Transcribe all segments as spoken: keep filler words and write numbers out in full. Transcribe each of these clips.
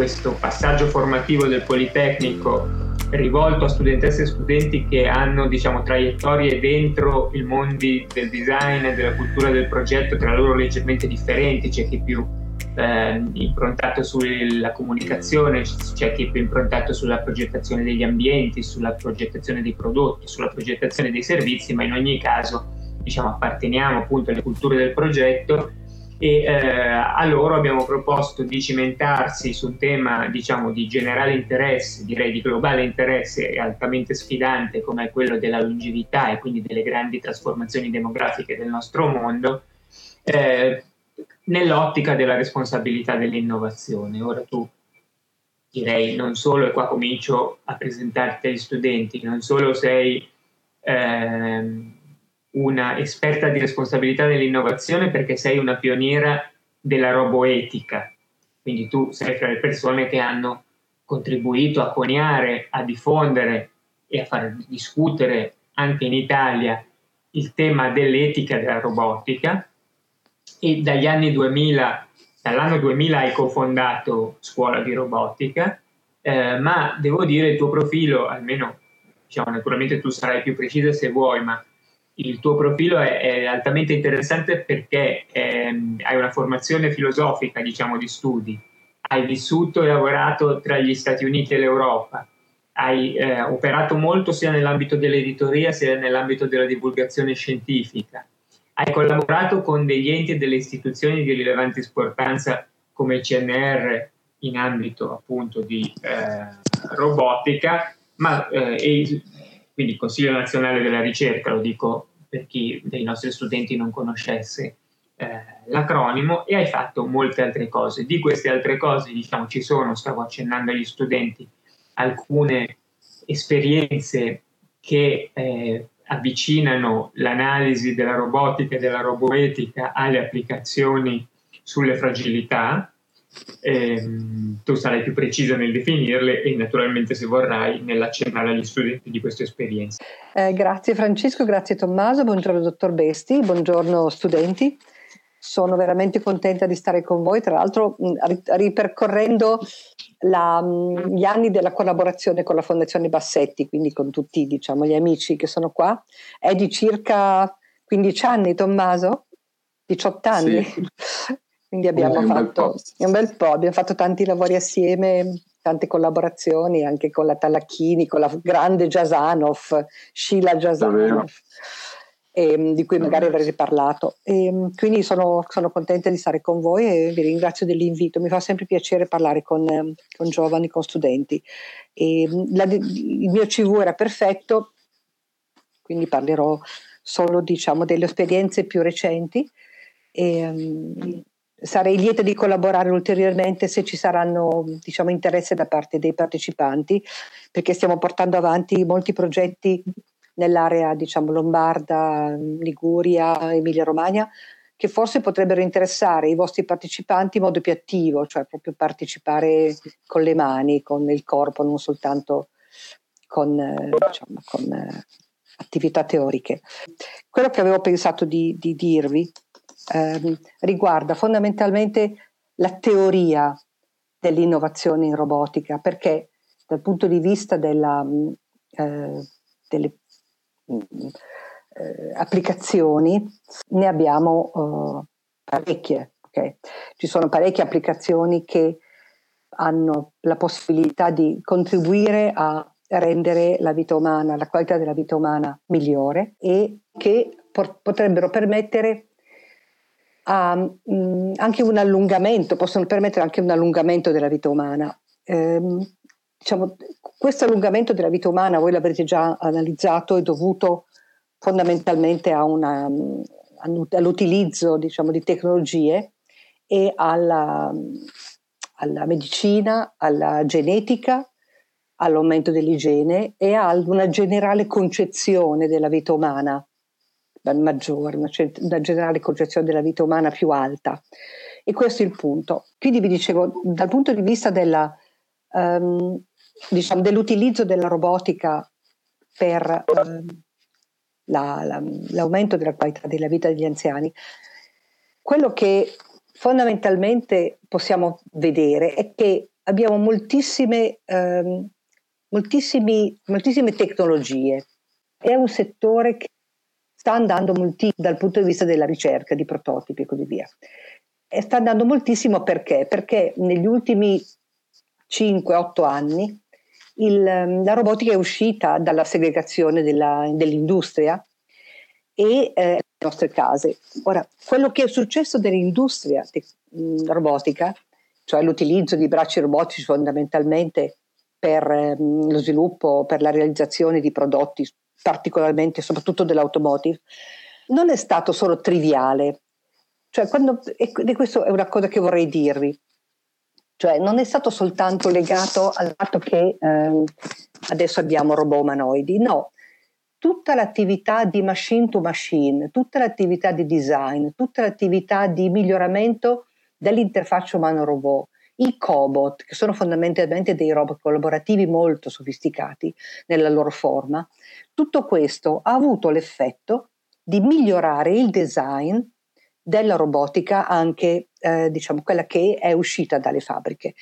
questo passaggio formativo del Politecnico rivolto a studentesse e studenti che hanno, diciamo, traiettorie dentro i mondi del design e della cultura del progetto tra loro leggermente differenti. C'è chi più eh, improntato sulla comunicazione, c'è chi più improntato sulla progettazione degli ambienti, sulla progettazione dei prodotti, sulla progettazione dei servizi, ma in ogni caso, diciamo, apparteniamo appunto alle culture del progetto e eh, a loro abbiamo proposto di cimentarsi su un tema, diciamo, di generale interesse, direi di globale interesse, altamente sfidante come è quello della longevità e quindi delle grandi trasformazioni demografiche del nostro mondo, eh, nell'ottica della responsabilità dell'innovazione. Ora tu, direi, non solo, e qua comincio a presentarti agli studenti, non solo sei ehm, una esperta di responsabilità dell'innovazione perché sei una pioniera della roboetica, quindi tu sei fra le persone che hanno contribuito a coniare, a diffondere e a far discutere anche in Italia il tema dell'etica della robotica, e dagli anni duemila, dall'anno duemila hai cofondato Scuola di Robotica, eh, ma devo dire il tuo profilo, almeno, diciamo, naturalmente tu sarai più precisa se vuoi, ma il tuo profilo è, è altamente interessante perché ehm, hai una formazione filosofica, diciamo, di studi, hai vissuto e lavorato tra gli Stati Uniti e l'Europa, hai eh, operato molto sia nell'ambito dell'editoria sia nell'ambito della divulgazione scientifica, hai collaborato con degli enti e delle istituzioni di rilevante importanza come il C N R in ambito appunto di eh, robotica, ma eh, e, quindi il Consiglio Nazionale della Ricerca, lo dico per chi dei nostri studenti non conoscesse eh, l'acronimo, e hai fatto molte altre cose. Di queste altre cose, diciamo, ci sono, stavo accennando agli studenti, alcune esperienze che eh, avvicinano l'analisi della robotica e della roboetica alle applicazioni sulle fragilità. Eh, tu sarai più preciso nel definirle e naturalmente, se vorrai, nell'accennare agli studenti di questa esperienza. Eh, grazie Francesco, grazie Tommaso, buongiorno dottor Besti, buongiorno studenti. Sono veramente contenta di stare con voi, tra l'altro ripercorrendo la, gli anni della collaborazione con la Fondazione Bassetti, quindi con tutti, diciamo, gli amici che sono qua. È di circa quindici anni, Tommaso? diciotto anni? Sì. Quindi abbiamo un fatto bel un bel po', abbiamo fatto tanti lavori assieme, tante collaborazioni anche con la Tallacchini, con la grande Jasanoff, Sheila Jasanoff, ehm, di cui magari avrete parlato. E, quindi sono, sono contenta di stare con voi e vi ringrazio dell'invito, mi fa sempre piacere parlare con, con giovani, con studenti. E, la, il mio C V era perfetto, quindi parlerò solo, diciamo, delle esperienze più recenti. E, sarei lieta di collaborare ulteriormente se ci saranno, diciamo, interesse da parte dei partecipanti, perché stiamo portando avanti molti progetti nell'area, diciamo, lombarda, Liguria, Emilia-Romagna, che forse potrebbero interessare i vostri partecipanti in modo più attivo, cioè proprio partecipare con le mani, con il corpo, non soltanto con, diciamo, con attività teoriche. Quello che avevo pensato di, di dirvi Eh, riguarda fondamentalmente la teoria dell'innovazione in robotica, perché dal punto di vista della, eh, delle eh, applicazioni ne abbiamo eh, parecchie, okay? Ci sono parecchie applicazioni che hanno la possibilità di contribuire a rendere la vita umana, la qualità della vita umana migliore, e che por- potrebbero permettere A, mh, anche un allungamento, possono permettere anche un allungamento della vita umana. Ehm, diciamo, questo allungamento della vita umana, voi l'avrete già analizzato, è dovuto fondamentalmente a una, all'utilizzo, diciamo, di tecnologie e alla, alla medicina, alla genetica, all'aumento dell'igiene e a una generale concezione della vita umana maggiore, una, una generale concezione della vita umana più alta, e questo è il punto. Quindi vi dicevo, dal punto di vista della, um, diciamo, dell'utilizzo della robotica per um, la, la, l'aumento della qualità della vita degli anziani, quello che fondamentalmente possiamo vedere è che abbiamo moltissime, ehm, moltissimi, moltissime tecnologie. È un settore che sta andando molti, dal punto di vista della ricerca, di prototipi e così via. E sta andando moltissimo perché? Perché negli ultimi cinque otto anni il, la robotica è uscita dalla segregazione della, dell'industria e eh, le nostre case. Ora, quello che è successo nell'industria te, mh, robotica, cioè l'utilizzo di bracci robotici fondamentalmente per mh, lo sviluppo, per la realizzazione di prodotti, particolarmente, soprattutto dell'automotive, non è stato solo triviale. Cioè, quando, e questo è una cosa che vorrei dirvi, cioè non è stato soltanto legato al fatto che eh, adesso abbiamo robot umanoidi, no, tutta l'attività di machine to machine, tutta l'attività di design, tutta l'attività di miglioramento dell'interfaccia umano-robot, i cobot, che sono fondamentalmente dei robot collaborativi molto sofisticati nella loro forma, tutto questo ha avuto l'effetto di migliorare il design della robotica, anche eh, diciamo quella che è uscita dalle fabbriche,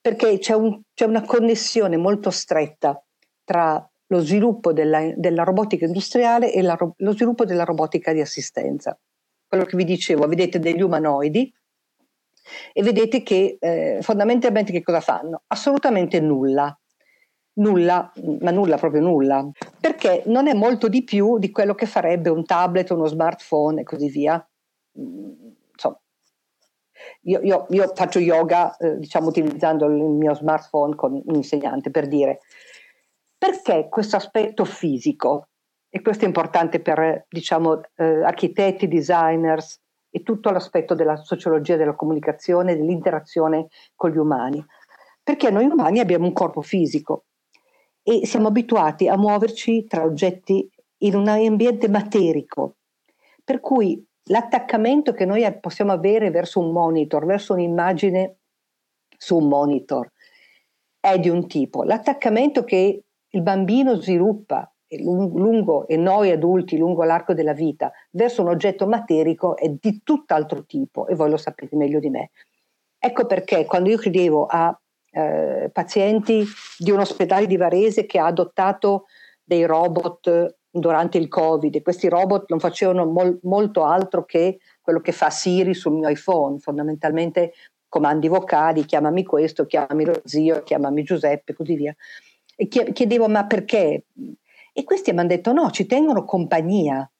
perché c'è, un, c'è una connessione molto stretta tra lo sviluppo della, della robotica industriale e la, lo sviluppo della robotica di assistenza. Quello che vi dicevo, vedete degli umanoidi e vedete che eh, fondamentalmente che cosa fanno? Assolutamente nulla, nulla, ma nulla, proprio nulla, perché non è molto di più di quello che farebbe un tablet, uno smartphone e così via. Insomma, io, io, io faccio yoga eh, diciamo utilizzando il mio smartphone con un insegnante, per dire, perché questo aspetto fisico, e questo è importante per diciamo eh, architetti, designers e tutto l'aspetto della sociologia, della comunicazione, dell'interazione con gli umani, perché noi umani abbiamo un corpo fisico e siamo abituati a muoverci tra oggetti in un ambiente materico, per cui l'attaccamento che noi possiamo avere verso un monitor, verso un'immagine su un monitor, è di un tipo. L'attaccamento che il bambino sviluppa lungo, e noi adulti lungo l'arco della vita, verso un oggetto materico è di tutt'altro tipo, e voi lo sapete meglio di me. Ecco perché quando io credevo a eh, pazienti di un ospedale di Varese che ha adottato dei robot durante il Covid, e questi robot non facevano mol, molto altro che quello che fa Siri sul mio iPhone, fondamentalmente comandi vocali, chiamami questo, chiamami lo zio, chiamami Giuseppe, così via. E chiedevo, ma perché? E questi mi hanno detto no, ci tengono compagnia.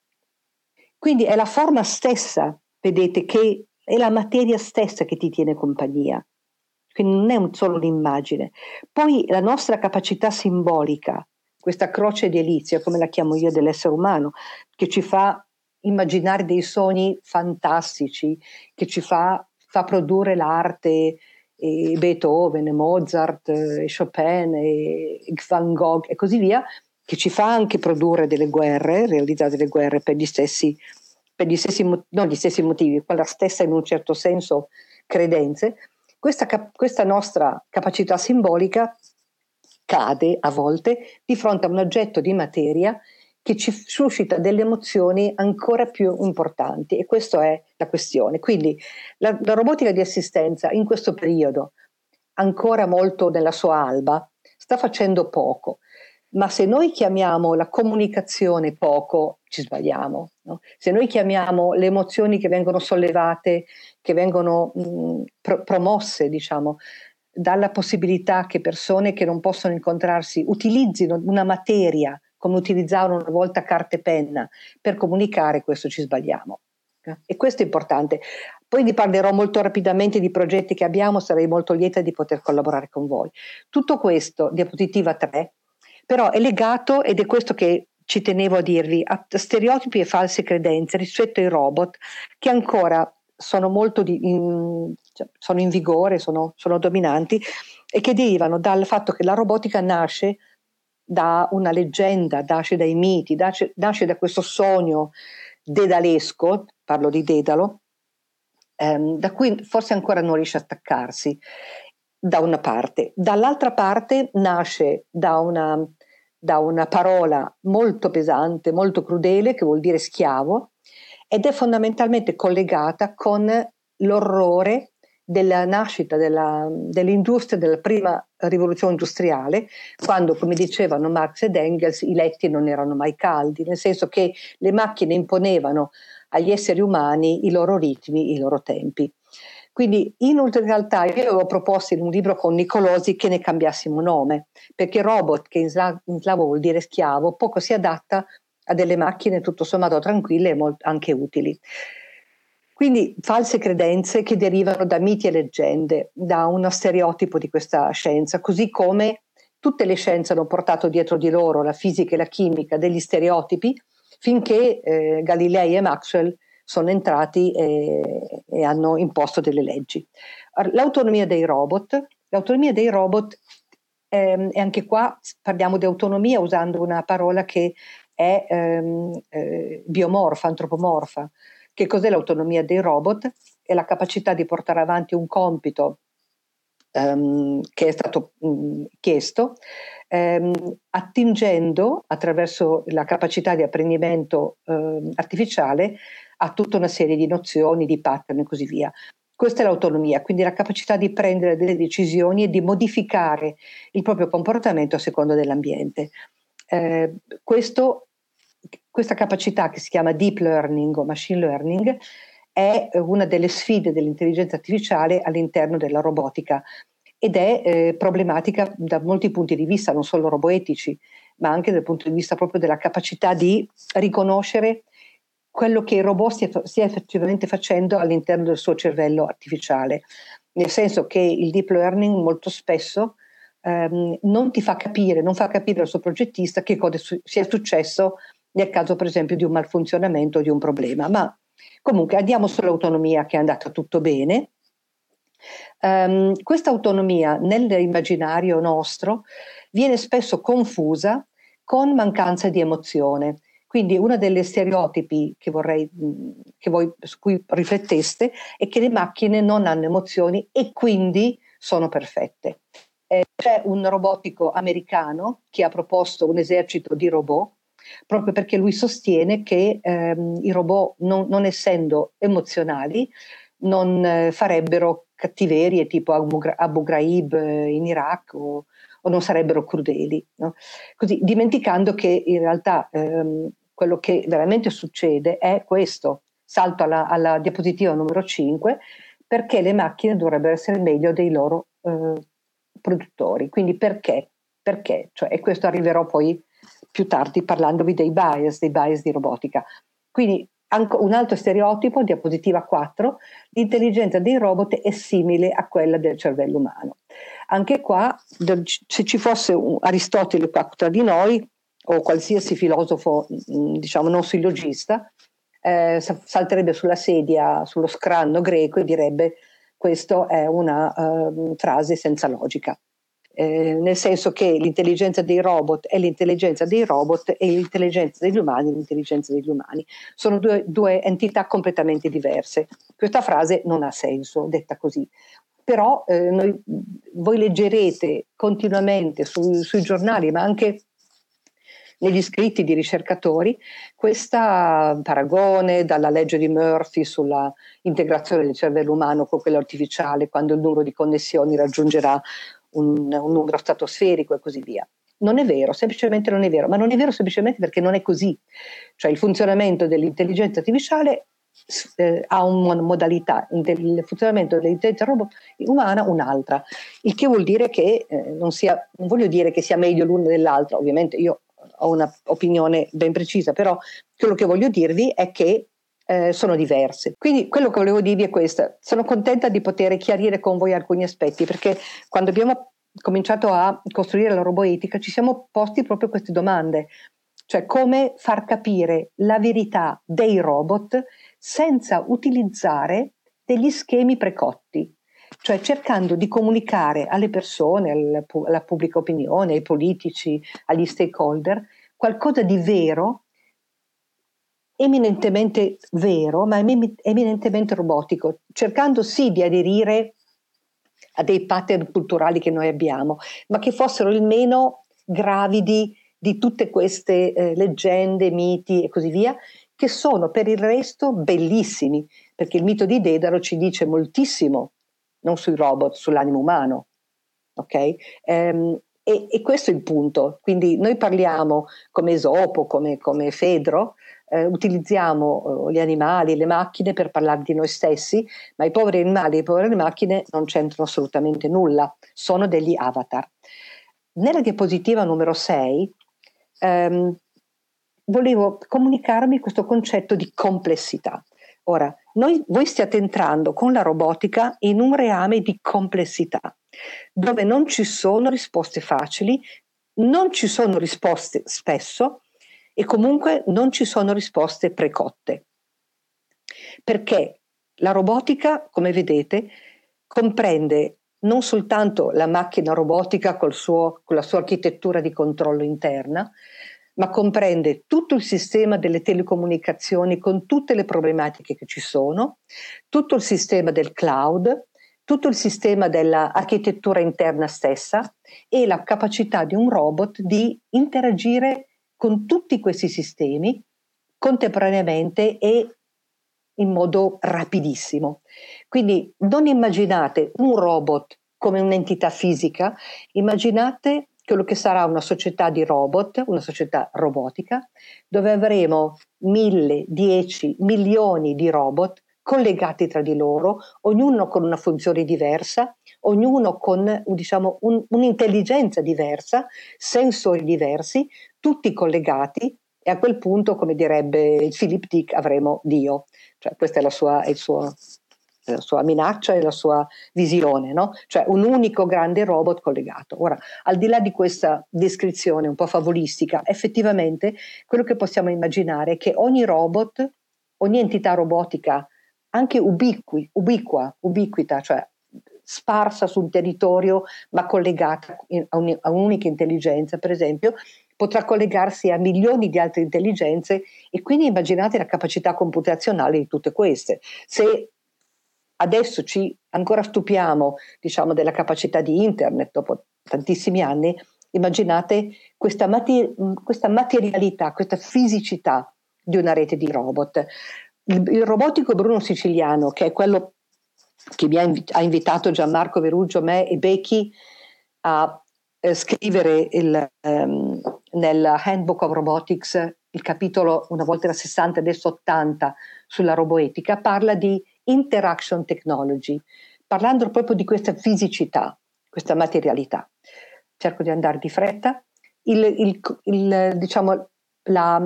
Quindi è la forma stessa, vedete, che è la materia stessa che ti tiene compagnia. Quindi non è un, solo l'immagine. Poi la nostra capacità simbolica, questa croce di elizia, come la chiamo io, dell'essere umano, che ci fa immaginare dei sogni fantastici, che ci fa, fa produrre l'arte, e Beethoven, e Mozart, e Chopin, e Van Gogh e così via, che ci fa anche produrre delle guerre, realizzare delle guerre per gli stessi, per gli stessi, non gli stessi motivi, quella stessa in un certo senso credenze. Questa, questa nostra capacità simbolica cade a volte di fronte a un oggetto di materia che ci suscita delle emozioni ancora più importanti, e questa è la questione. Quindi la, la robotica di assistenza in questo periodo, ancora molto nella sua alba, sta facendo poco, ma se noi chiamiamo la comunicazione poco, ci sbagliamo, no? Se noi chiamiamo le emozioni che vengono sollevate, che vengono mh, pro- promosse, diciamo, dalla possibilità che persone che non possono incontrarsi utilizzino una materia come utilizzavano una volta carta e penna per comunicare, questo ci sbagliamo. E questo è importante. Poi vi parlerò molto rapidamente di progetti che abbiamo, sarei molto lieta di poter collaborare con voi. Tutto questo, diapositiva tre, però è legato, ed è questo che ci tenevo a dirvi, a stereotipi e false credenze rispetto ai robot, che ancora sono molto di, in, sono in vigore, sono, sono dominanti, e che derivano dal fatto che la robotica nasce da una leggenda, nasce dai miti, nasce, nasce da questo sogno dedalesco, parlo di Dedalo, ehm, da cui forse ancora non riesce a staccarsi, da una parte. Dall'altra parte nasce da una, da una parola molto pesante, molto crudele, che vuol dire schiavo, ed è fondamentalmente collegata con l'orrore della nascita della, dell'industria della prima rivoluzione industriale, quando, come dicevano Marx ed Engels, i letti non erano mai caldi, nel senso che le macchine imponevano agli esseri umani i loro ritmi, i loro tempi. Quindi in realtà io avevo proposto in un libro con Nicolosi che ne cambiassimo nome, perché robot, che in slavo vuol dire schiavo, poco si adatta a delle macchine tutto sommato tranquille e molt- anche utili. Quindi false credenze che derivano da miti e leggende, da uno stereotipo di questa scienza, così come tutte le scienze hanno portato dietro di loro, la fisica e la chimica, degli stereotipi, finché eh, Galilei e Maxwell sono entrati e, e hanno imposto delle leggi. L'autonomia dei robot, l'autonomia dei robot, ehm, e anche qua parliamo di autonomia usando una parola che è ehm, eh, biomorfa, antropomorfa. Che cos'è l'autonomia dei robot? È la capacità di portare avanti un compito ehm, che è stato mh, chiesto, ehm, attingendo attraverso la capacità di apprendimento ehm, artificiale a tutta una serie di nozioni, di pattern e così via. Questa è l'autonomia, quindi la capacità di prendere delle decisioni e di modificare il proprio comportamento a seconda dell'ambiente. Eh, questo, questa capacità, che si chiama deep learning o machine learning, è una delle sfide dell'intelligenza artificiale all'interno della robotica ed è eh, problematica da molti punti di vista, non solo roboetici, ma anche dal punto di vista proprio della capacità di riconoscere quello che il robot stia, stia effettivamente facendo all'interno del suo cervello artificiale, nel senso che il deep learning molto spesso ehm, non ti fa capire, non fa capire al suo progettista che cosa su- sia successo nel caso per esempio di un malfunzionamento o di un problema, ma comunque andiamo sull'autonomia, che è andata tutto bene. Ehm, questa autonomia nell'immaginario nostro viene spesso confusa con mancanza di emozione. Quindi uno degli stereotipi che vorrei che voi su cui rifletteste è che le macchine non hanno emozioni e quindi sono perfette. Eh, c'è un robotico americano che ha proposto un esercito di robot proprio perché lui sostiene che ehm, i robot non, non essendo emozionali non eh, farebbero cattiverie tipo Abu Ghraib in Iraq o o non sarebbero crudeli, no? Così, dimenticando che in realtà ehm, quello che veramente succede è questo. Salto alla, alla diapositiva numero cinque, perché le macchine dovrebbero essere meglio dei loro eh, produttori. Quindi perché? Perché? Cioè, e questo arriverò poi più tardi parlandovi dei bias, dei bias di robotica. Quindi anche un altro stereotipo, diapositiva quattro, l'intelligenza dei robot è simile a quella del cervello umano. Anche qua, se ci fosse un Aristotele qua tra di noi, o qualsiasi filosofo, diciamo non silogista, eh, salterebbe sulla sedia, sullo scranno greco e direbbe: questa è una eh, frase senza logica. Eh, nel senso che l'intelligenza dei robot è l'intelligenza dei robot e l'intelligenza degli umani è l'intelligenza degli umani. Sono due, due entità completamente diverse. Questa frase non ha senso, detta così. Però eh, noi, voi leggerete continuamente su, sui giornali, ma anche negli scritti di ricercatori, questo paragone dalla legge di Murphy sulla integrazione del cervello umano con quello artificiale, quando il numero di connessioni raggiungerà Un, un numero stratosferico e così via. Non è vero, semplicemente non è vero, ma non è vero semplicemente perché non è così. Cioè il funzionamento dell'intelligenza artificiale eh, ha una modalità, il funzionamento dell'intelligenza robot umana un'altra, il che vuol dire che eh, non sia, non voglio dire che sia meglio l'una dell'altra, ovviamente io ho un'opinione ben precisa, però quello che voglio dirvi è che Eh, sono diverse. Quindi quello che volevo dirvi è questo. Sono contenta di poter chiarire con voi alcuni aspetti, perché quando abbiamo cominciato a costruire la roboetica ci siamo posti proprio queste domande, cioè come far capire la verità dei robot senza utilizzare degli schemi precotti, cioè cercando di comunicare alle persone, alla pubblica opinione, ai politici, agli stakeholder, qualcosa di vero, eminentemente vero, ma eminentemente robotico, cercando sì di aderire a dei pattern culturali che noi abbiamo, ma che fossero il meno gravidi di tutte queste eh, leggende, miti e così via, che sono per il resto bellissimi, perché il mito di Dedalo ci dice moltissimo non sui robot, sull'animo umano. Ok? Ehm, e, e questo è il punto. Quindi noi parliamo come Esopo, come, come Fedro, eh, utilizziamo eh, gli animali, le macchine per parlare di noi stessi, ma i poveri animali e le povere macchine non c'entrano assolutamente nulla, sono degli avatar. Nella diapositiva numero sei ehm, volevo comunicarmi questo concetto di complessità. Ora, noi, voi stiate entrando con la robotica in un reame di complessità, dove non ci sono risposte facili, non ci sono risposte spesso e comunque non ci sono risposte precotte. Perché la robotica, come vedete, comprende non soltanto la macchina robotica col suo, con la sua architettura di controllo interna, ma comprende tutto il sistema delle telecomunicazioni con tutte le problematiche che ci sono, tutto il sistema del cloud, tutto il sistema dell'architettura interna stessa e la capacità di un robot di interagire con tutti questi sistemi contemporaneamente e in modo rapidissimo. Quindi non immaginate un robot come un'entità fisica, immaginate quello che sarà una società di robot, una società robotica, dove avremo mille, dieci, milioni di robot collegati tra di loro, ognuno con una funzione diversa, ognuno con diciamo, un, un'intelligenza diversa, sensori diversi, tutti collegati, e a quel punto, come direbbe Philip Dick, avremo Dio. Cioè, questa è la sua, è il suo, la sua minaccia e la sua visione, no? Cioè un unico grande robot collegato. Ora, al di là di questa descrizione un po' favolistica, effettivamente quello che possiamo immaginare è che ogni robot, ogni entità robotica, anche ubiqui, ubiqua, ubiquita, cioè sparsa sul territorio ma collegata a, un, a un'unica intelligenza, per esempio, potrà collegarsi a milioni di altre intelligenze, e quindi immaginate la capacità computazionale di tutte queste. Se adesso ci ancora stupiamo, diciamo, della capacità di internet dopo tantissimi anni, immaginate questa, materi- questa materialità, questa fisicità di una rete di robot. Il, il robotico Bruno Siciliano, che è quello che mi ha, inv- ha invitato Gianmarco Veruggio, me e Becchi a eh, scrivere il, ehm, nel Handbook of Robotics, il capitolo, una volta era sessanta, adesso ottanta, sulla roboetica, parla di interaction technology, parlando proprio di questa fisicità, questa materialità. Cerco di andare di fretta. Il, il, il, diciamo, la,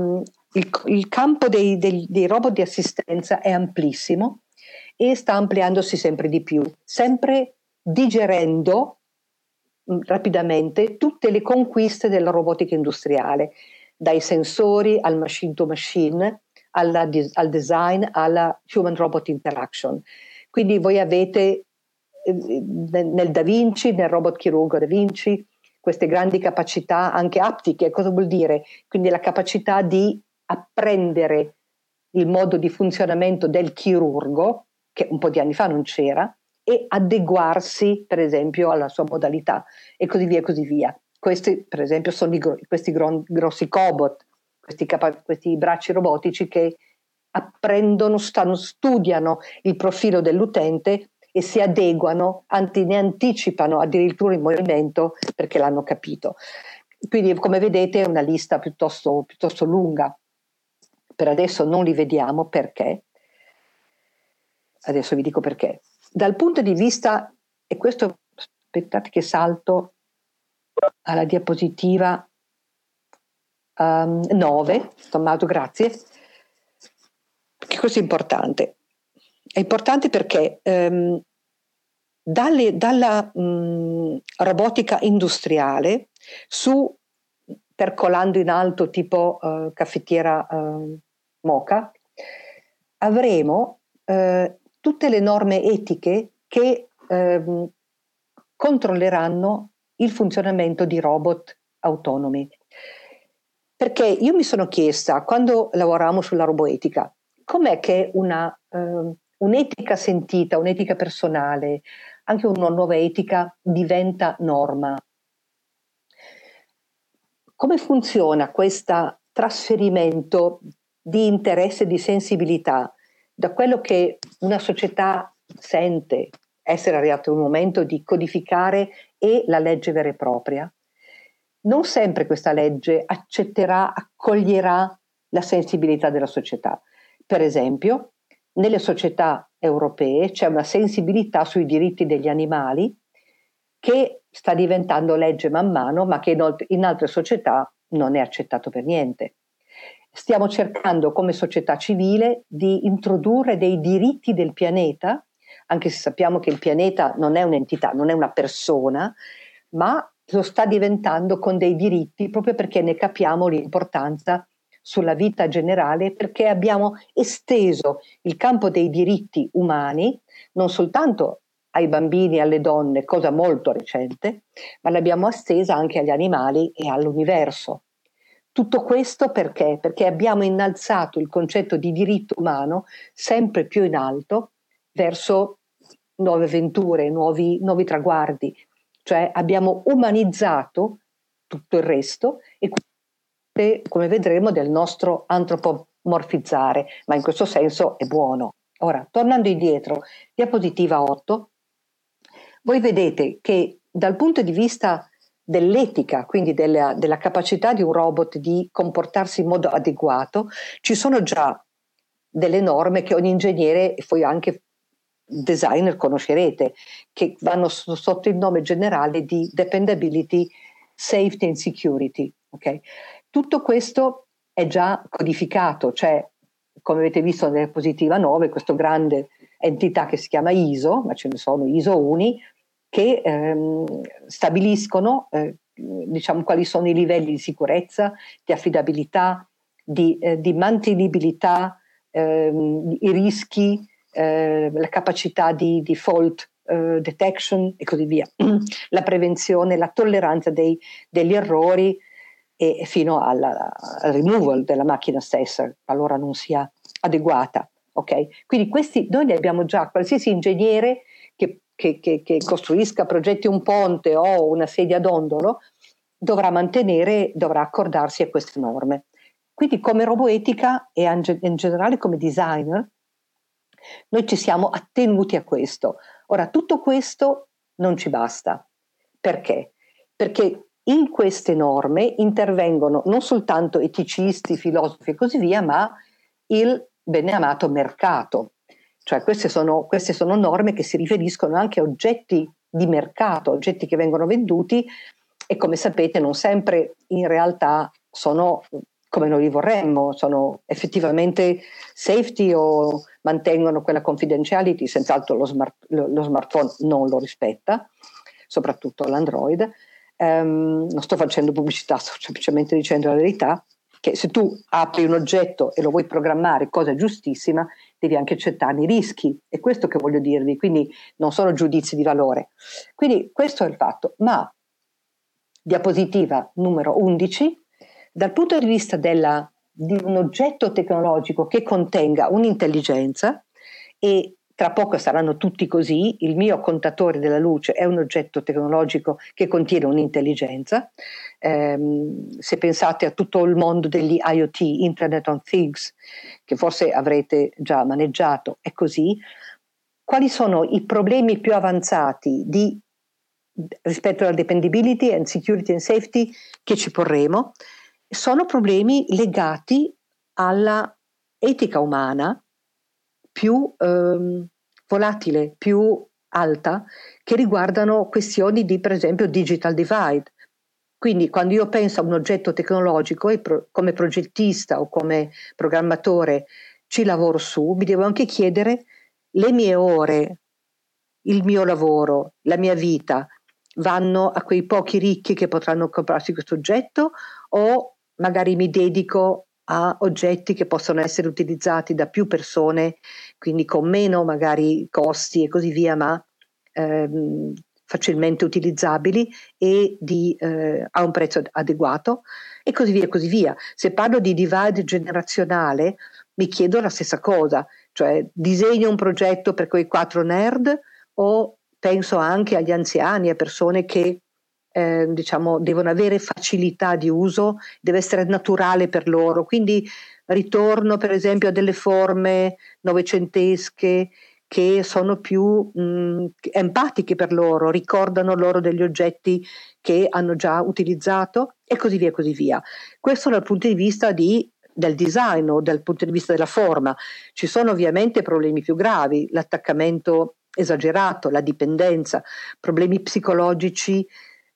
il, il campo dei, dei, dei robot di assistenza è amplissimo e sta ampliandosi sempre di più, sempre digerendo mh, rapidamente tutte le conquiste della robotica industriale, dai sensori al machine to machine, Alla, al design, alla human-robot interaction. Quindi voi avete nel Da Vinci, nel robot chirurgo Da Vinci, queste grandi capacità anche aptiche. Cosa vuol dire? Quindi la capacità di apprendere il modo di funzionamento del chirurgo, che un po' di anni fa non c'era, e adeguarsi per esempio alla sua modalità, e così via e così via. Questi per esempio sono i gro- questi gro- grossi cobot, Questi, capa- questi bracci robotici che apprendono, stanno, studiano il profilo dell'utente e si adeguano, anzi ne anticipano addirittura il movimento perché l'hanno capito. Quindi, come vedete, è una lista piuttosto, piuttosto lunga. Per adesso non li vediamo perché. Adesso vi dico perché. Dal punto di vista, e questo, aspettate che salto alla diapositiva nove, Tommaso, grazie. Questo è importante. È importante perché ehm, dalle, dalla mh, robotica industriale, su percolando in alto tipo eh, caffettiera eh, moca, avremo eh, tutte le norme etiche che ehm, controlleranno il funzionamento di robot autonomi. Perché io mi sono chiesta, quando lavoravamo sulla roboetica, com'è che una, eh, un'etica sentita, un'etica personale, anche una nuova etica diventa norma? Come funziona questo trasferimento di interesse e di sensibilità da quello che una società sente, essere arrivato il momento di codificare e la legge vera e propria. Non sempre questa legge accetterà, accoglierà la sensibilità della società. Per esempio, nelle società europee c'è una sensibilità sui diritti degli animali che sta diventando legge man mano, ma che in altre società non è accettato per niente. Stiamo cercando come società civile di introdurre dei diritti del pianeta, anche se sappiamo che il pianeta non è un'entità, non è una persona, ma lo sta diventando con dei diritti proprio perché ne capiamo l'importanza sulla vita generale, perché abbiamo esteso il campo dei diritti umani non soltanto ai bambini e alle donne, cosa molto recente, ma l'abbiamo estesa anche agli animali e all'universo. Tutto questo perché? Perché abbiamo innalzato il concetto di diritto umano sempre più in alto verso nuove avventure, nuovi, nuovi traguardi, cioè abbiamo umanizzato tutto il resto e come vedremo del nostro antropomorfizzare, ma in questo senso è buono. Ora, tornando indietro, diapositiva otto, voi vedete che dal punto di vista dell'etica, quindi della, della capacità di un robot di comportarsi in modo adeguato, ci sono già delle norme che ogni ingegnere e poi anche designer conoscerete, che vanno sotto il nome generale di dependability, safety and security. Okay? Tutto questo è già codificato, cioè come avete visto nella diapositiva nove, questa grande entità che si chiama I S O, ma ce ne sono I S O uni, che ehm, stabiliscono eh, diciamo, quali sono i livelli di sicurezza, di affidabilità, di, eh, di mantenibilità, ehm, i rischi, eh, la capacità di default eh, detection e così via, la prevenzione, la tolleranza dei, degli errori, e fino alla, al removal della macchina stessa, allora non sia adeguata. Okay? Quindi questi noi ne abbiamo già, qualsiasi ingegnere che, che, che, che costruisca, progetti un ponte o una sedia ad ondolo, dovrà mantenere, dovrà accordarsi a queste norme. Quindi come roboetica e in generale come designer, noi ci siamo attenuti a questo. Ora, tutto questo non ci basta. Perché? Perché in queste norme intervengono non soltanto eticisti, filosofi e così via, ma il beneamato mercato. Cioè queste sono, queste sono norme che si riferiscono anche a oggetti di mercato, oggetti che vengono venduti e come sapete non sempre in realtà sono come noi li vorremmo, sono effettivamente safety o mantengono quella confidentiality, senz'altro lo, smart, lo, lo smartphone non lo rispetta, soprattutto l'Android. Um, non sto facendo pubblicità, sto semplicemente dicendo la verità, che se tu apri un oggetto e lo vuoi programmare, cosa giustissima, devi anche accettarne i rischi, è questo che voglio dirvi, quindi non sono giudizi di valore. Quindi questo è il fatto, ma diapositiva numero undici, dal punto di vista della, di un oggetto tecnologico che contenga un'intelligenza, e tra poco saranno tutti così, il mio contatore della luce è un oggetto tecnologico che contiene un'intelligenza, ehm, se pensate a tutto il mondo degli I O T, Internet of Things, che forse avrete già maneggiato, è così, quali sono i problemi più avanzati di, rispetto alla dependability and security and safety che ci porremo? Sono problemi legati alla etica umana, più ehm, volatile, più alta, che riguardano questioni di, per esempio, digital divide. Quindi quando io penso a un oggetto tecnologico e pro- come progettista o come programmatore ci lavoro su, mi devo anche chiedere le mie ore, il mio lavoro, la mia vita vanno a quei pochi ricchi che potranno comprarsi questo oggetto o magari mi dedico a oggetti che possono essere utilizzati da più persone, quindi con meno magari costi e così via, ma ehm, facilmente utilizzabili e di, eh, a un prezzo adeguato e così via, così via. Se parlo di divide generazionale mi chiedo la stessa cosa, cioè disegno un progetto per quei quattro nerd o penso anche agli anziani, a persone che Eh, diciamo devono avere facilità di uso, deve essere naturale per loro, quindi ritorno per esempio a delle forme novecentesche che sono più mh, empatiche per loro, ricordano loro degli oggetti che hanno già utilizzato e così via e così via. Questo dal punto di vista di, del design o dal punto di vista della forma. Ci sono ovviamente problemi più gravi, l'attaccamento esagerato, la dipendenza, problemi psicologici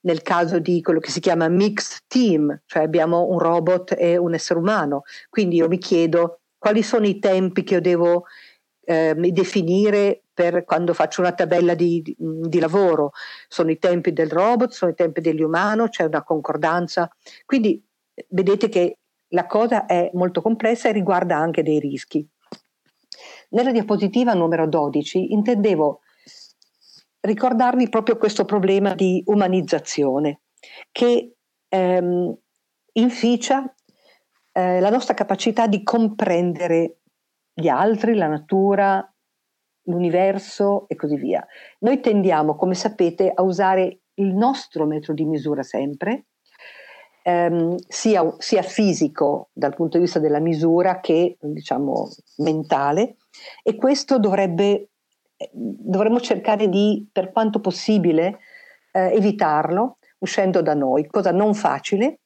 nel caso di quello che si chiama mixed team, cioè abbiamo un robot e un essere umano. Quindi io mi chiedo quali sono i tempi che io devo eh, definire per quando faccio una tabella di, di, di lavoro. Sono i tempi del robot, sono i tempi dell'umano, c'è una concordanza. Quindi vedete che la cosa è molto complessa e riguarda anche dei rischi. Nella diapositiva numero dodici intendevo ricordarvi proprio questo problema di umanizzazione che ehm, inficia eh, la nostra capacità di comprendere gli altri, la natura, l'universo e così via. Noi tendiamo, come sapete, a usare il nostro metro di misura sempre, ehm, sia, sia fisico dal punto di vista della misura che, diciamo, mentale, e questo dovrebbe dovremmo cercare di, per quanto possibile, eh, evitarlo uscendo da noi, cosa non facile,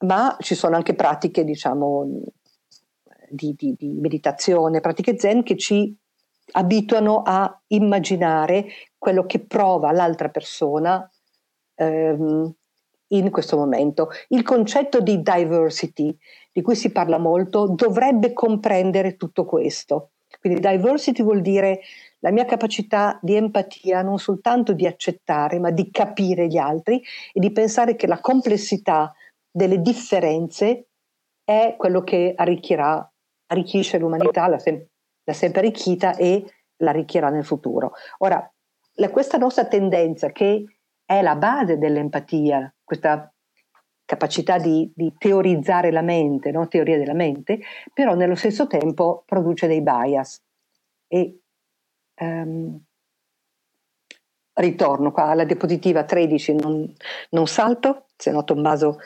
ma ci sono anche pratiche, diciamo, di, di, di meditazione, pratiche zen che ci abituano a immaginare quello che prova l'altra persona ehm, in questo momento. Il concetto di diversity, di cui si parla molto, dovrebbe comprendere tutto questo. Quindi diversity vuol dire la mia capacità di empatia, non soltanto di accettare, ma di capire gli altri e di pensare che la complessità delle differenze è quello che arricchirà, arricchisce l'umanità, l'ha, sem- l'ha sempre arricchita e la arricchirà nel futuro. Ora, la, questa nostra tendenza, che è la base dell'empatia, questa capacità di, di teorizzare la mente, no? Teoria della mente, però nello stesso tempo produce dei bias. E ehm, ritorno qua alla diapositiva tredici, non, non salto, se no Tommaso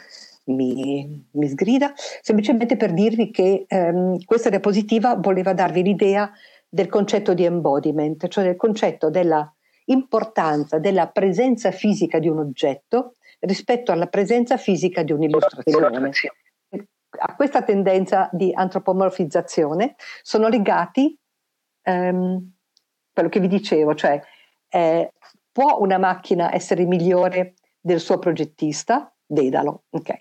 mi, mi sgrida, semplicemente per dirvi che ehm, questa diapositiva voleva darvi l'idea del concetto di embodiment, cioè del concetto della importanza della presenza fisica di un oggetto rispetto alla presenza fisica di un'illustrazione. A questa tendenza di antropomorfizzazione sono legati ehm, quello che vi dicevo, cioè eh, può una macchina essere migliore del suo progettista? Dedalo, ok.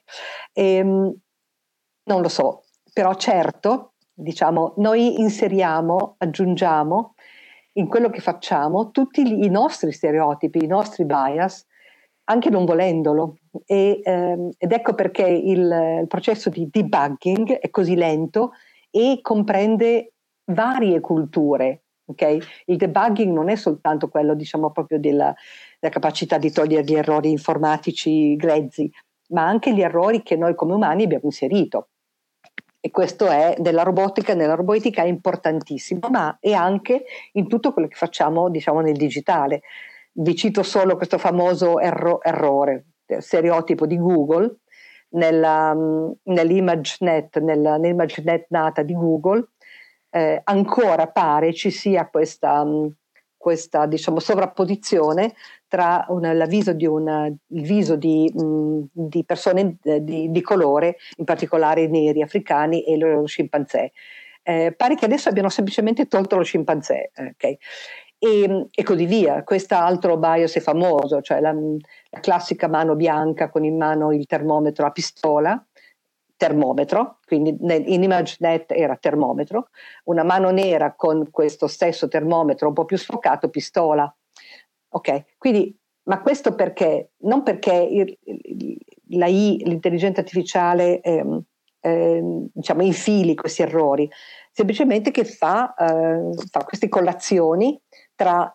Ehm, non lo so, però certo, diciamo, noi inseriamo, aggiungiamo in quello che facciamo tutti i nostri stereotipi, i nostri bias, anche non volendolo, e, ehm, ed ecco perché il, il processo di debugging è così lento e comprende varie culture, ok? Il debugging non è soltanto quello, diciamo, proprio della, della capacità di togliere gli errori informatici grezzi, ma anche gli errori che noi come umani abbiamo inserito, e questo è della robotica, nella robotica è importantissimo, ma è anche in tutto quello che facciamo, diciamo, nel digitale. Vi cito solo questo famoso erro, errore, stereotipo di Google, nella, nell'ImageNet, nella, nell'ImageNet nata di Google, eh, ancora pare ci sia questa, questa diciamo, sovrapposizione tra una, l'avviso di una, il viso di, mh, di persone di, di colore, in particolare neri, africani, e lo scimpanzé. Eh, pare che adesso abbiano semplicemente tolto lo scimpanzé, ok? E, e così via. Questo altro bias è famoso, cioè la, la classica mano bianca con in mano il termometro a pistola, termometro, quindi nel, in ImageNet era termometro, una mano nera con questo stesso termometro un po' più sfocato, pistola. Ok, quindi, ma questo perché? Non perché il, la I, l'intelligenza artificiale, ehm, ehm, diciamo, infili questi errori, semplicemente che fa, eh, fa queste collazioni tra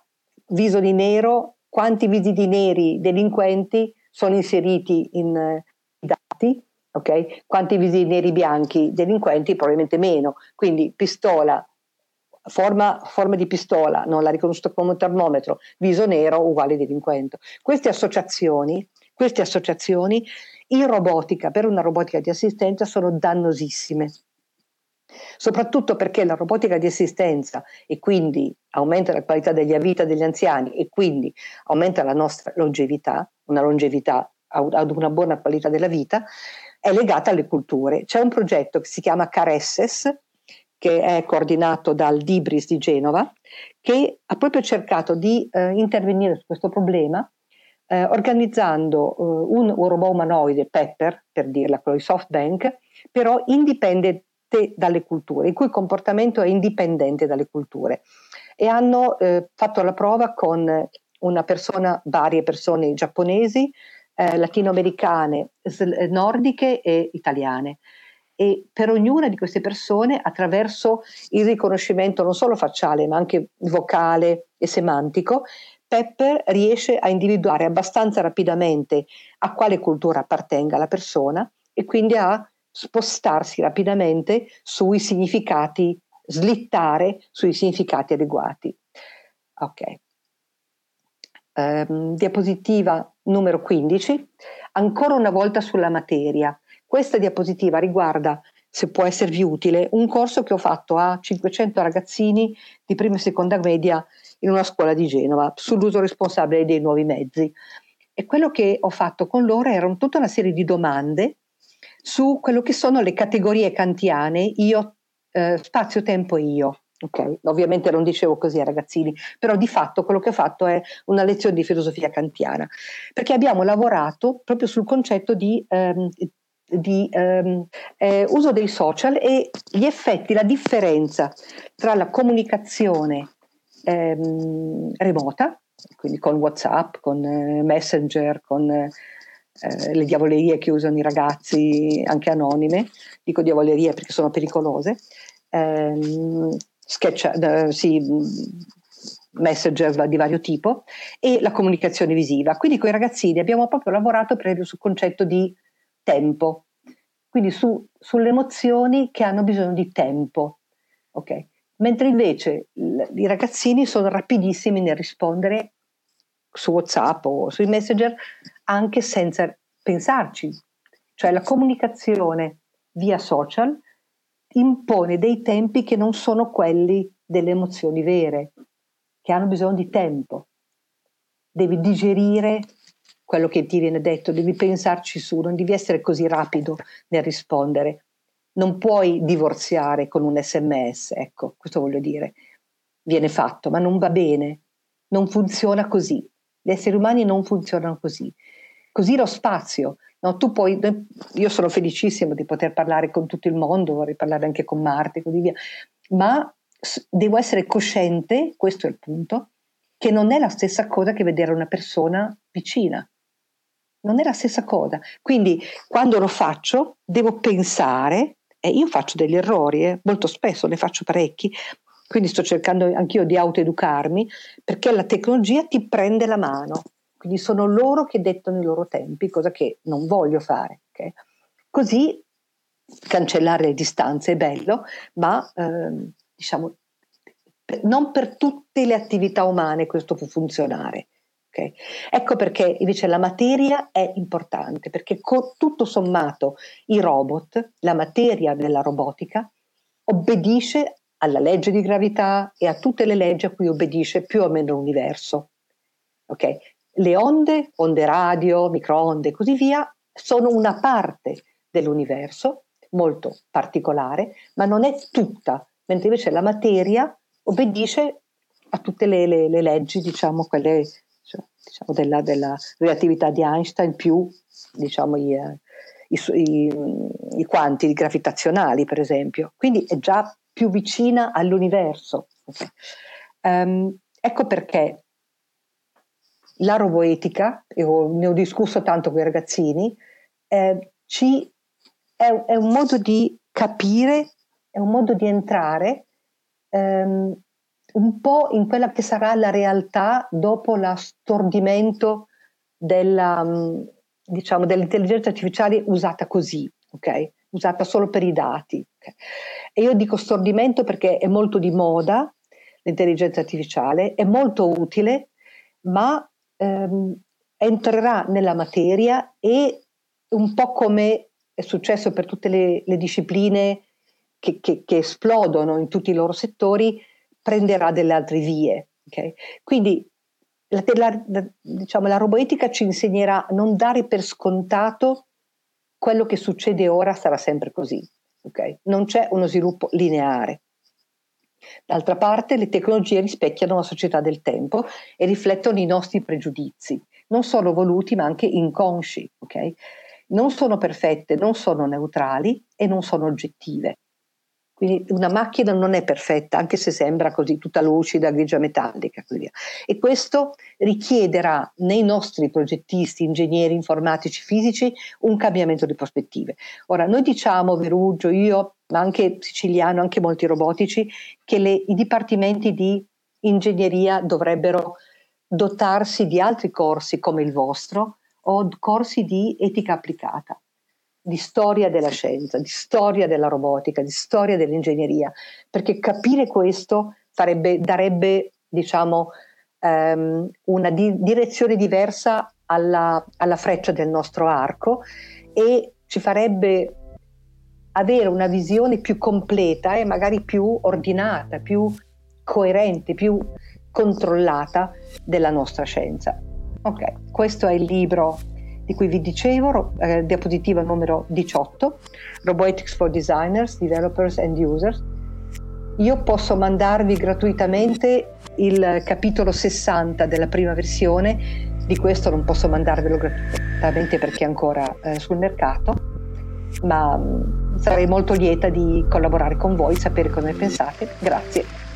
viso di nero, quanti visi di neri delinquenti sono inseriti in eh, dati, ok? Quanti visi neri bianchi delinquenti probabilmente meno, quindi pistola, forma, forma di pistola, non la riconosco come un termometro, viso nero uguale delinquente. Queste associazioni, queste associazioni in robotica, per una robotica di assistenza, sono dannosissime. soprattutto perché la robotica di assistenza, e quindi aumenta la qualità della vita degli anziani e quindi aumenta la nostra longevità, una longevità ad una buona qualità della vita, è legata alle culture. C'è un progetto che si chiama Caresses, che è coordinato dal Dibris di Genova, che ha proprio cercato di eh, intervenire su questo problema eh, organizzando eh, un, un robot umanoide, Pepper, per dirla, quello di SoftBank, però indipendente dalle culture, il cui comportamento è indipendente dalle culture. E hanno eh, fatto la prova con una persona, varie persone giapponesi, eh, latinoamericane, sl- nordiche e italiane. E per ognuna di queste persone, attraverso il riconoscimento non solo facciale ma anche vocale e semantico, Pepper riesce a individuare abbastanza rapidamente a quale cultura appartenga la persona e quindi a spostarsi rapidamente sui significati, slittare sui significati adeguati. Ok. Ehm, diapositiva numero quindici, ancora una volta sulla materia. Questa diapositiva riguarda, se può esservi utile, un corso che ho fatto a cinquecento ragazzini di prima e seconda media in una scuola di Genova sull'uso responsabile dei nuovi mezzi. E quello che ho fatto con loro erano tutta una serie di domande su quello che sono le categorie kantiane io, eh, spazio, tempo e io. Okay. Ovviamente non dicevo così ai ragazzini, però di fatto quello che ho fatto è una lezione di filosofia kantiana, perché abbiamo lavorato proprio sul concetto di ehm, di ehm, eh, uso dei social e gli effetti, la differenza tra la comunicazione ehm, remota, quindi con WhatsApp, con eh, Messenger, con eh, le diavolerie che usano i ragazzi, anche anonime, dico diavolerie perché sono pericolose, ehm, sketch, eh, sì, Messenger di vario tipo, e la comunicazione visiva. Quindi con i ragazzini abbiamo proprio lavorato proprio sul concetto di tempo, quindi su, sulle emozioni che hanno bisogno di tempo, ok? Mentre invece l- i ragazzini sono rapidissimi nel rispondere su WhatsApp o sui Messenger anche senza pensarci, cioè la comunicazione via social impone dei tempi che non sono quelli delle emozioni vere, che hanno bisogno di tempo, devi digerire quello che ti viene detto, devi pensarci su, non devi essere così rapido nel rispondere, non puoi divorziare con un sms, ecco, questo voglio dire, viene fatto, ma non va bene, non funziona così, gli esseri umani non funzionano così, così lo spazio, no? Tu puoi, io sono felicissimo di poter parlare con tutto il mondo, vorrei parlare anche con Marte e così via, ma devo essere cosciente, questo è il punto, che non è la stessa cosa che vedere una persona vicina. Non è la stessa cosa, quindi quando lo faccio devo pensare, e io faccio degli errori, eh, molto spesso ne faccio parecchi, quindi sto cercando anch'io di autoeducarmi, perché la tecnologia ti prende la mano, quindi sono loro che dettano i loro tempi, cosa che non voglio fare, okay? Così cancellare le distanze è bello, ma eh, diciamo non per tutte le attività umane questo può funzionare. Okay. Ecco perché invece la materia è importante, perché co- tutto sommato i robot, la materia della robotica, obbedisce alla legge di gravità e a tutte le leggi a cui obbedisce più o meno l'universo. Okay. Le onde, onde radio, microonde e così via, sono una parte dell'universo molto particolare, ma non è tutta, mentre invece la materia obbedisce a tutte le, le, le leggi, diciamo quelle diciamo della, della relatività di Einstein più diciamo i, i, i, i quanti gravitazionali, per esempio, quindi è già più vicina all'universo, okay. Um, ecco perché la roboetica, io ne ho discusso tanto con i ragazzini, eh, ci, è, è un modo di capire, è un modo di entrare um, un po' in quella che sarà la realtà dopo l'astordimento della, diciamo, dell'intelligenza artificiale usata così, okay? Usata solo per i dati. Okay? E io dico stordimento perché è molto di moda l'intelligenza artificiale, è molto utile, ma ehm, entrerà nella materia e un po' come è successo per tutte le, le discipline che, che, che esplodono in tutti i loro settori prenderà delle altre vie. Okay? Quindi la, la, la, diciamo, la robotica ci insegnerà a non dare per scontato quello che succede ora sarà sempre così. Okay? Non c'è uno sviluppo lineare. D'altra parte, le tecnologie rispecchiano la società del tempo e riflettono i nostri pregiudizi, non solo voluti ma anche inconsci. Okay? Non sono perfette, non sono neutrali e non sono oggettive. Quindi una macchina non è perfetta, anche se sembra così tutta lucida, grigia metallica, così via. E questo richiederà nei nostri progettisti, ingegneri, informatici, fisici, un cambiamento di prospettive. Ora, noi diciamo, Veruggio, io, ma anche Siciliano, anche molti robotici, che le, i dipartimenti di ingegneria dovrebbero dotarsi di altri corsi come il vostro o corsi di etica applicata, di storia della scienza, di storia della robotica, di storia dell'ingegneria, perché capire questo farebbe, darebbe, diciamo, ehm, una di- direzione diversa alla, alla freccia del nostro arco e ci farebbe avere una visione più completa e magari più ordinata, più coerente, più controllata della nostra scienza. Ok, questo è il libro di cui vi dicevo, eh, diapositiva numero diciotto, Robotics for Designers, Developers and Users. Io posso mandarvi gratuitamente il capitolo sessanta della prima versione, di questo non posso mandarvelo gratuitamente perché è ancora eh, sul mercato, ma mh, sarei molto lieta di collaborare con voi, sapere cosa ne pensate. Grazie.